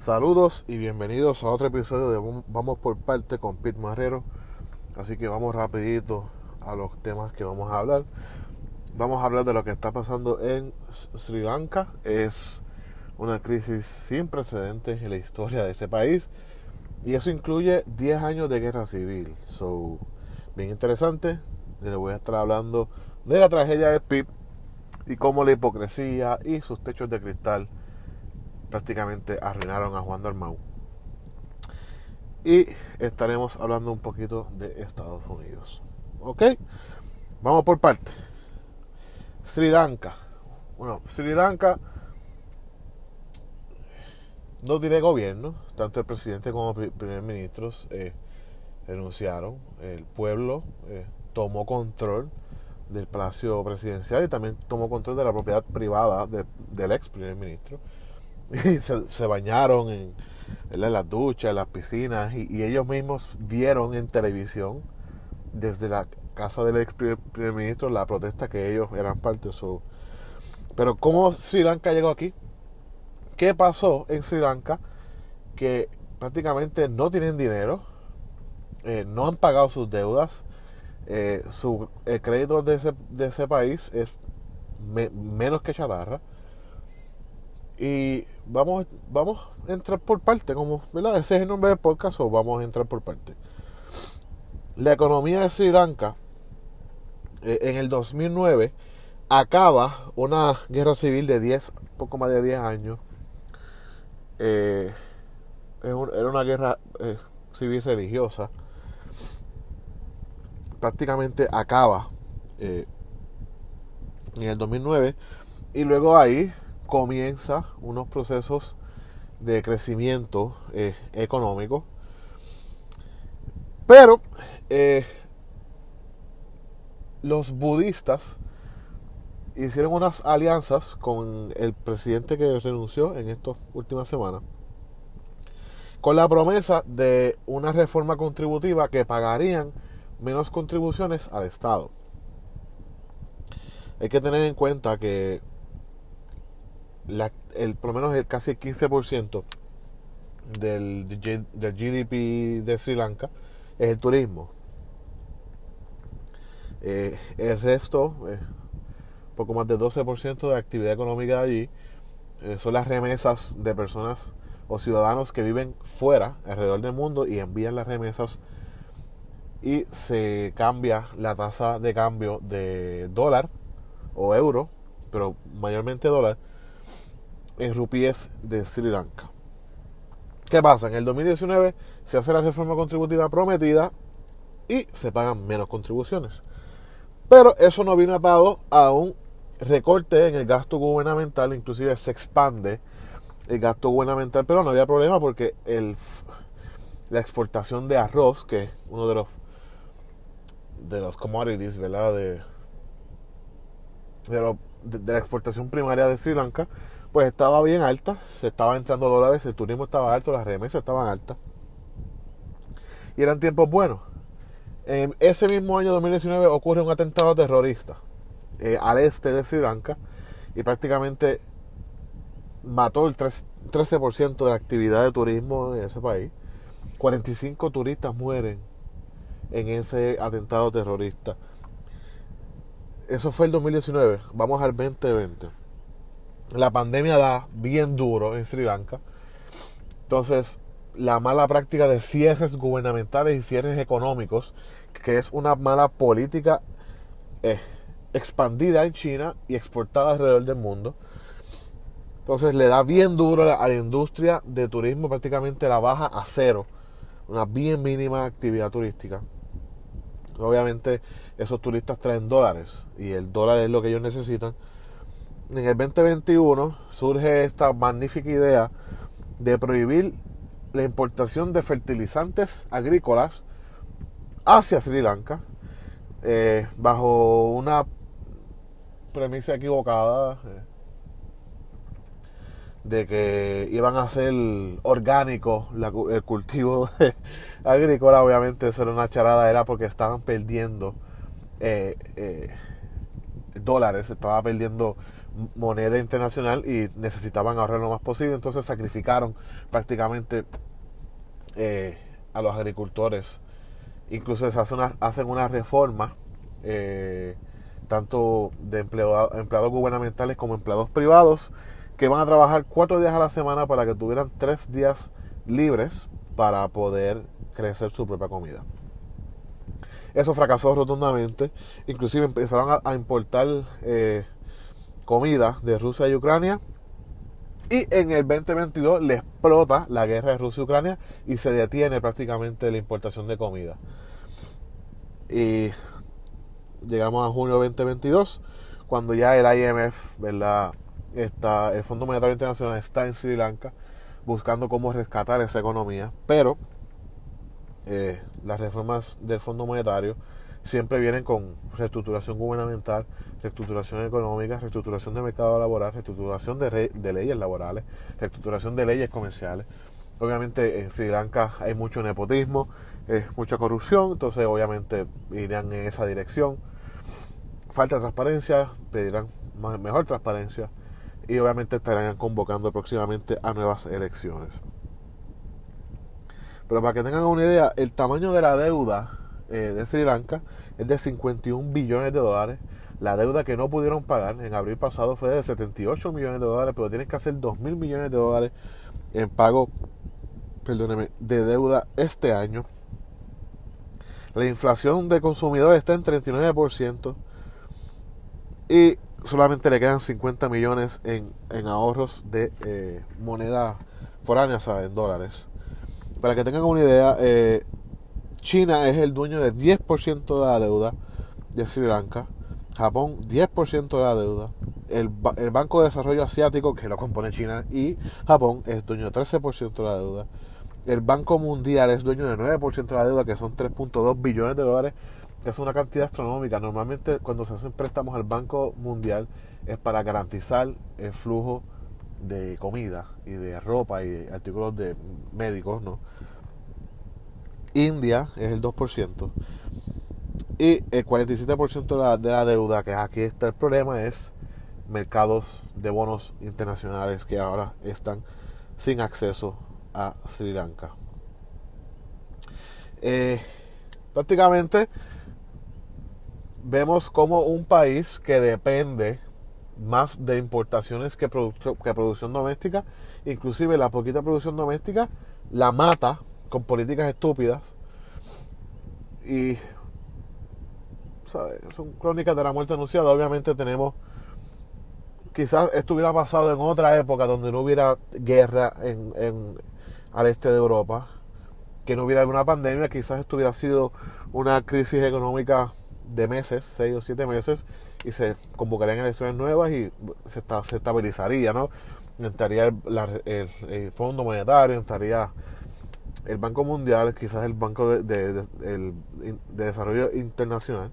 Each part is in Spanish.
Saludos y bienvenidos a otro episodio de Vamos por Parte con Pete Marrero. Así que vamos rapidito a los temas que vamos a hablar. Vamos a hablar de lo que está pasando en Sri Lanka. Es una crisis sin precedentes en la historia de ese país. Y eso incluye 10 años de guerra civil. So, bien interesante. Les voy a estar hablando de la tragedia del PIB y cómo la hipocresía y sus techos de cristal prácticamente arruinaron a Juan de Armado. Y estaremos hablando un poquito de Estados Unidos. ¿Ok? Vamos por parte. Sri Lanka. Bueno, Sri Lanka no tiene gobierno. Tanto el presidente como el primer ministro renunciaron. El pueblo tomó control del palacio presidencial y también tomó control de la propiedad privada del ex primer ministro. Y se bañaron en las duchas, en las piscinas, y ellos mismos vieron en televisión desde la casa del ex primer ministro la protesta que ellos eran parte de eso. Pero ¿cómo Sri Lanka llegó aquí? ¿Qué pasó en Sri Lanka? Que prácticamente no tienen dinero, no han pagado sus deudas, el crédito de ese país es menos que chatarra. Y vamos a entrar por parte, como, ¿verdad? Ese es el nombre del podcast, o vamos a entrar por parte. La economía de Sri Lanka, en el 2009, acaba una guerra civil de poco más de 10 años. Era una guerra civil religiosa. Prácticamente acaba en el 2009, y luego ahí comienza unos procesos de crecimiento económico, pero los budistas hicieron unas alianzas con el presidente que renunció en estas últimas semanas, con la promesa de una reforma contributiva que pagarían menos contribuciones al Estado. Hay que tener en cuenta que por lo menos casi el 15% del GDP de Sri Lanka es el turismo. El resto, poco más del 12% de actividad económica de allí, son las remesas de personas o ciudadanos que viven fuera, alrededor del mundo, y envían las remesas, y se cambia la tasa de cambio de dólar o euro, pero mayormente dólar, en rupíes de Sri Lanka. ¿Qué pasa? En el 2019 se hace la reforma contributiva prometida y se pagan menos contribuciones. Pero eso no viene atado a un recorte en el gasto gubernamental, inclusive se expande el gasto gubernamental, pero no había problema porque la exportación de arroz, que es uno de los commodities, ¿verdad? De la exportación primaria de Sri Lanka, pues estaba bien alta, se estaba entrando dólares, el turismo estaba alto, las remesas estaban altas. Y eran tiempos buenos. En ese mismo año 2019 ocurre un atentado terrorista al este de Sri Lanka, y prácticamente mató el 13% de la actividad de turismo en ese país. 45 turistas mueren en ese atentado terrorista. Eso fue el 2019. Vamos al 2020. La pandemia da bien duro en Sri Lanka. Entonces, la mala práctica de cierres gubernamentales y cierres económicos, que es una mala política expandida en China y exportada alrededor del mundo. Entonces, le da bien duro a la industria de turismo, prácticamente la baja a cero. Una bien mínima actividad turística. Obviamente, esos turistas traen dólares, y el dólar es lo que ellos necesitan. En el 2021 surge esta magnífica idea de prohibir la importación de fertilizantes agrícolas hacia Sri Lanka, bajo una premisa equivocada de que iban a ser orgánicos el cultivo agrícola. Obviamente eso era una charada, era porque estaban perdiendo dólares, estaba perdiendo moneda internacional y necesitaban ahorrar lo más posible, entonces sacrificaron prácticamente a los agricultores. Incluso se hacen una reforma tanto de empleados gubernamentales como empleados privados, que van a trabajar 4 días a la semana para que tuvieran 3 días libres para poder crecer su propia comida. Eso fracasó rotundamente. Inclusive empezaron a importar comida de Rusia y Ucrania, y en el 2022 le explota la guerra de Rusia y Ucrania y se detiene prácticamente la importación de comida. Y llegamos a junio 2022, cuando ya el IMF, ¿verdad?, el Fondo Monetario Internacional está en Sri Lanka buscando cómo rescatar esa economía, pero las reformas del Fondo Monetario siempre vienen con reestructuración gubernamental, reestructuración económica, reestructuración de mercado laboral, reestructuración de leyes laborales, reestructuración de leyes comerciales. Obviamente en Sri Lanka hay mucho nepotismo, mucha corrupción, entonces obviamente irán en esa dirección. Falta de transparencia, pedirán mejor transparencia, y obviamente estarán convocando próximamente a nuevas elecciones. Pero para que tengan una idea, el tamaño de la deuda de Sri Lanka es de $51 billones. La deuda que no pudieron pagar en abril pasado fue de $78 millones, pero tienen que hacer $2,000 millones en pago, de deuda este año. La inflación de consumidores está en 39% y solamente le quedan 50 millones en ahorros de moneda foránea, ¿sabes?, en dólares. Para que tengan una idea, China es el dueño del 10% de la deuda de Sri Lanka, Japón 10% de la deuda, el Banco de Desarrollo Asiático, que lo compone China y Japón, es dueño del 13% de la deuda, el Banco Mundial es dueño del 9% de la deuda, que son $3.2 billones, que es una cantidad astronómica. Normalmente cuando se hacen préstamos al Banco Mundial es para garantizar el flujo de comida y de ropa y de artículos de médicos, ¿no? India es el 2%, y el 47% de la deuda, que aquí está el problema, es mercados de bonos internacionales que ahora están sin acceso a Sri Lanka. Prácticamente vemos como un país que depende más de importaciones que producción doméstica, inclusive la poquita producción doméstica la mata con políticas estúpidas, y ¿sabes?, son crónicas de la muerte anunciada. Obviamente tenemos, quizás esto hubiera pasado en otra época donde no hubiera guerra al este de Europa, que no hubiera una pandemia, quizás esto hubiera sido una crisis económica de meses, 6 o 7 meses, y se convocarían elecciones nuevas y se estabilizaría, ¿no? Entraría el Fondo Monetario, entraría el Banco Mundial, quizás el Banco de Desarrollo Internacional,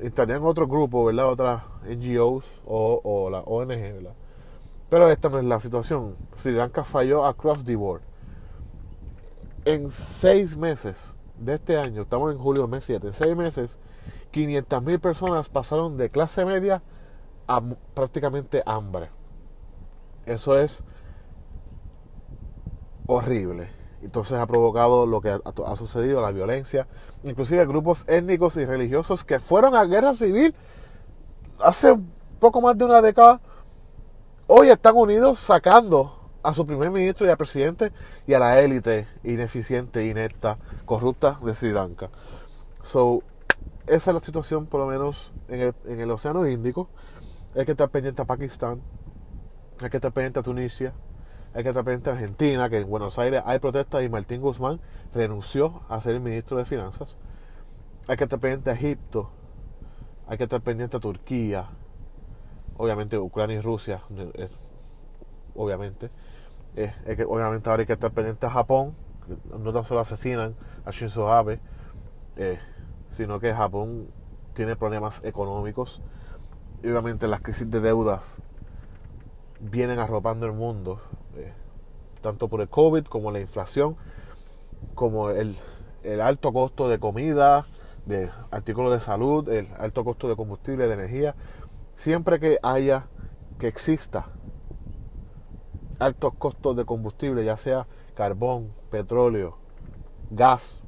estarían otros grupos, ¿verdad?, otras NGOs o la ONG, ¿verdad? Pero esta no es la situación. Sri Lanka falló across the board. En 6 meses de este año, estamos en julio, mes 7, en 6 meses, 500,000 personas pasaron de clase media a prácticamente hambre. Eso es horrible. Entonces ha provocado lo que ha sucedido, la violencia, inclusive grupos étnicos y religiosos que fueron a guerra civil hace poco más de una década, hoy están unidos sacando a su primer ministro y al presidente y a la élite ineficiente, inepta, corrupta de Sri Lanka. So, esa es la situación, por lo menos en el Océano Índico. Hay que estar pendiente a Pakistán, hay que estar pendiente a Tunisia, hay que estar pendiente a Argentina, que en Buenos Aires hay protestas y Martín Guzmán renunció a ser el ministro de Finanzas. Hay que estar pendiente a Egipto, hay que estar pendiente a Turquía, obviamente Ucrania y Rusia, obviamente ahora hay que estar pendiente a Japón, que no tan solo asesinan a Shinzo Abe, sino que Japón tiene problemas económicos, y obviamente las crisis de deudas vienen arropando el mundo, tanto por el COVID como la inflación, como el alto costo de comida, de artículos de salud, el alto costo de combustible, de energía. Siempre que haya que exista altos costos de combustible, ya sea carbón, petróleo, gas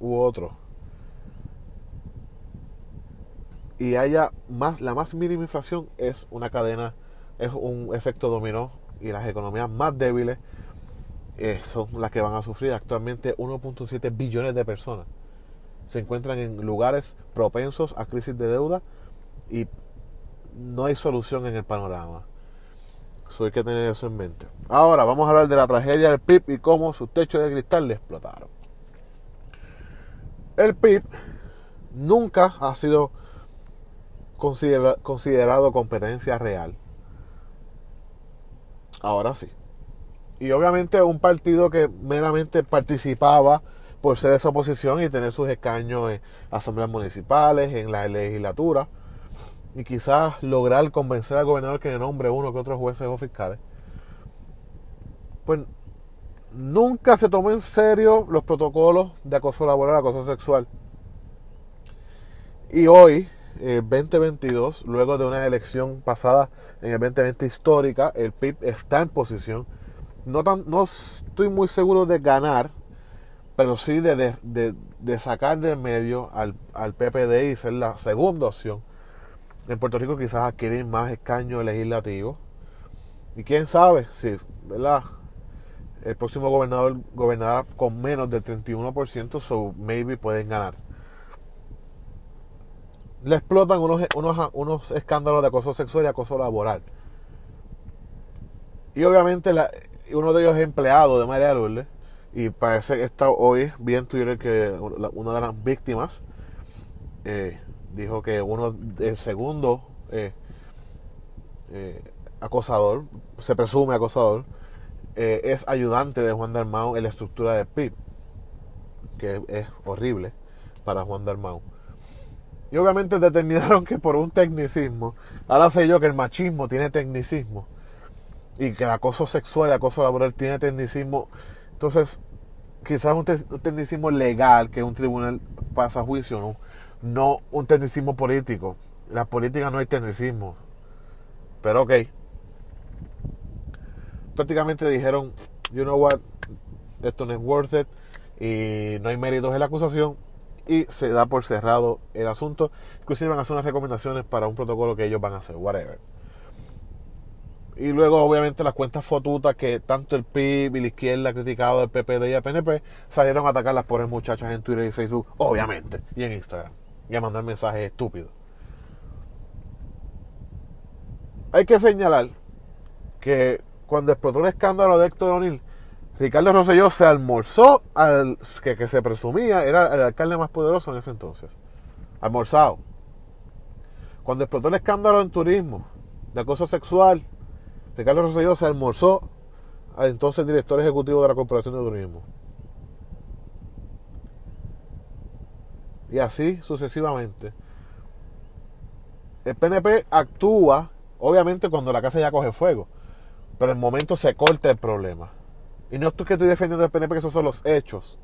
u otro, y haya la más mínima inflación, es una cadena, es un efecto dominó, y las economías más débiles son las que van a sufrir. Actualmente 1.7 billones de personas se encuentran en lugares propensos a crisis de deuda y no hay solución en el panorama. So, hay que tener eso en mente. Ahora vamos a hablar de la tragedia del PIB y cómo sus techos de cristal le explotaron. El PIB nunca ha sido considerado competencia real. Ahora sí. Y obviamente un partido que meramente participaba por ser esa oposición y tener sus escaños en asambleas municipales, en la legislatura, y quizás lograr convencer al gobernador que le nombre uno que otros jueces o fiscales, pues nunca se tomó en serio los protocolos de acoso laboral, acoso sexual. Y hoy, 2022, luego de una elección pasada en el 2020 histórica, el PIB está en posición, no estoy muy seguro de ganar, pero sí de sacar del medio al PPDI y ser la segunda opción en Puerto Rico, quizás adquirir más escaños legislativos. Y quién sabe si, ¿verdad?, el próximo gobernador gobernará con menos del 31%, so maybe pueden ganar. Le explotan unos escándalos de acoso sexual y acoso laboral. Y obviamente uno de ellos es empleado de María de Arurles, y parece que está hoy bien Twitter que una de las víctimas dijo que el segundo acosador, se presume acosador, es ayudante de Juan de Armado en la estructura del PIB, que es horrible para Juan de Armado. Y obviamente determinaron que por un tecnicismo, ahora sé yo que el machismo tiene tecnicismo y que el acoso sexual y el acoso laboral tiene tecnicismo. Entonces, quizás un tecnicismo legal que un tribunal pasa a juicio, no un tecnicismo político. En la política no hay tecnicismo. Pero ok. Prácticamente dijeron, you know what, esto no es worth it, y no hay méritos en la acusación, y se da por cerrado el asunto. Inclusive van a hacer unas recomendaciones para un protocolo que ellos van a hacer, whatever. Y luego, obviamente, las cuentas fotutas que tanto el PIB y la izquierda ha criticado, el PPD y el PNP, salieron a atacar a las pobres muchachas en Twitter y Facebook, obviamente, y en Instagram, y a mandar mensajes estúpidos. Hay que señalar que cuando explotó el escándalo de Héctor O'Neill, Ricardo Roselló se almorzó al que se presumía era el alcalde más poderoso en ese entonces. Almorzado. Cuando explotó el escándalo en turismo, de acoso sexual, Ricardo Roselló se almorzó al entonces director ejecutivo de la Corporación de Turismo. Y así sucesivamente. El PNP actúa, obviamente, cuando la casa ya coge fuego, pero en el momento se corta el problema. Y no es que estoy defendiendo al PNP, que esos son los hechos.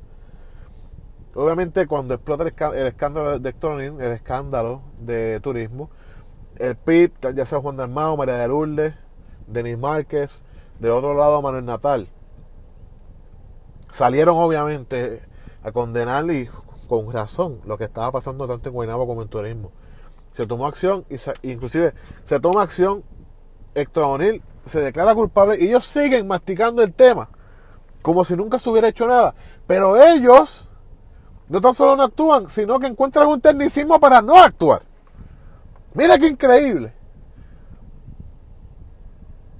Obviamente, cuando explota el escándalo de Héctor O'Neill, el escándalo de turismo, el PIB, ya sea Juan de Armado, María de Arurles, Denis Márquez, del otro lado Manuel Natal, salieron obviamente a condenar, y con razón, lo que estaba pasando tanto en Guaynabo como en turismo. Se tomó acción, inclusive se toma acción. Héctor O'Neill se declara culpable y ellos siguen masticando el tema como si nunca se hubiera hecho nada. Pero ellos no tan solo no actúan, sino que encuentran un tecnicismo para no actuar. Mira qué increíble.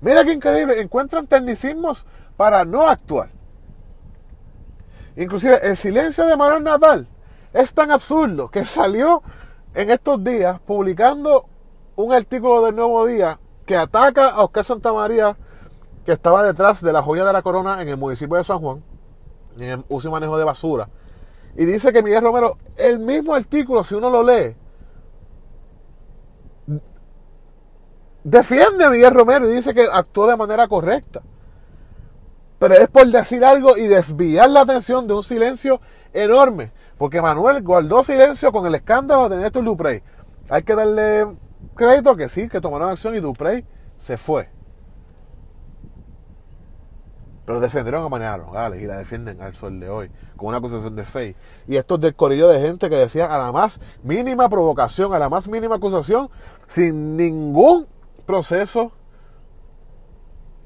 Mira qué increíble, encuentran tecnicismos para no actuar. Inclusive el silencio de Manuel Natal es tan absurdo que salió en estos días publicando un artículo del Nuevo Día que ataca a Oscar Santa María, que estaba detrás de la joya de la corona en el municipio de San Juan, en el uso y manejo de basura. Y dice que Miguel Romero, el mismo artículo, si uno lo lee, defiende a Miguel Romero y dice que actuó de manera correcta. Pero es por decir algo y desviar la atención de un silencio enorme. Porque Manuel guardó silencio con el escándalo de Néstor Duprey. hay que darle crédito que sí, que tomaron acción y Duprey se fue. Pero defendieron a Manearlo, Gales, y la defienden al sol de hoy, con una acusación de fake. Y esto es del corillo de gente que decía a la más mínima provocación, a la más mínima acusación, sin ningún proceso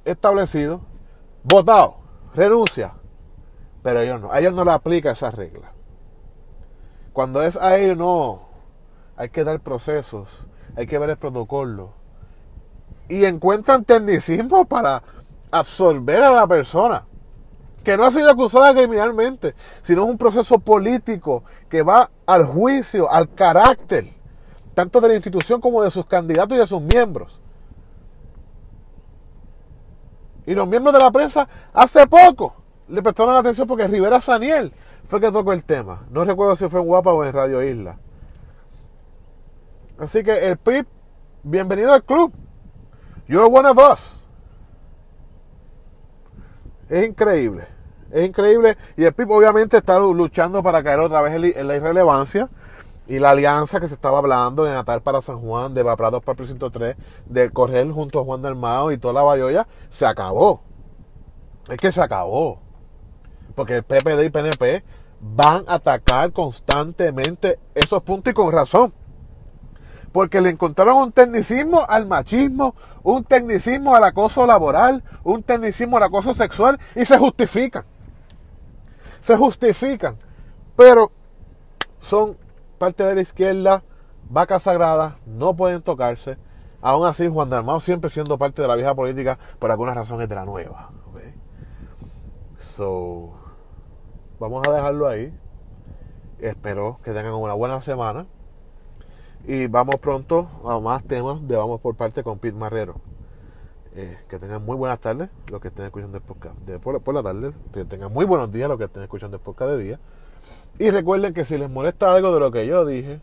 establecido, votado, renuncia. Pero ellos no, a ellos no le aplica esa regla. Cuando es a ellos, no. Hay que dar procesos, hay que ver el protocolo. Y encuentran tecnicismo para absorber a la persona que no ha sido acusada criminalmente, sino es un proceso político que va al juicio, al carácter, tanto de la institución como de sus candidatos y de sus miembros. Y los miembros de la prensa hace poco le prestaron atención porque Rivera Saniel fue que tocó el tema. No recuerdo si fue en WAPA o en Radio Isla. Así que el PIP, bienvenido al club. You're one of us. Es increíble. Es increíble. Y el PIP obviamente está luchando para caer otra vez en la irrelevancia. Y la alianza que se estaba hablando de Natal para San Juan, de Vaprado para el P-103, de correr junto a Juan de Armado y toda la bayolla, se acabó. Es que se acabó. Porque el PPD y PNP van a atacar constantemente esos puntos y con razón. Porque le encontraron un tecnicismo al machismo, un tecnicismo al acoso laboral, un tecnicismo al acoso sexual y se justifican. Se justifican. Pero son parte de la izquierda, vaca sagrada, no pueden tocarse. Aún así, Juan de Armado siempre siendo parte de la vieja política, por algunas razones de la nueva. ¿Okay? So, vamos a dejarlo ahí. Espero que tengan una buena semana. Y vamos pronto a más temas de Vamos por Parte con Pete Marrero. Que tengan muy buenas tardes los que estén escuchando el podcast por la tarde. Que tengan muy buenos días los que estén escuchando el podcast de día. Y recuerden que si les molesta algo de lo que yo dije,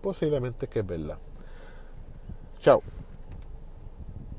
posiblemente es que es verdad. Chao.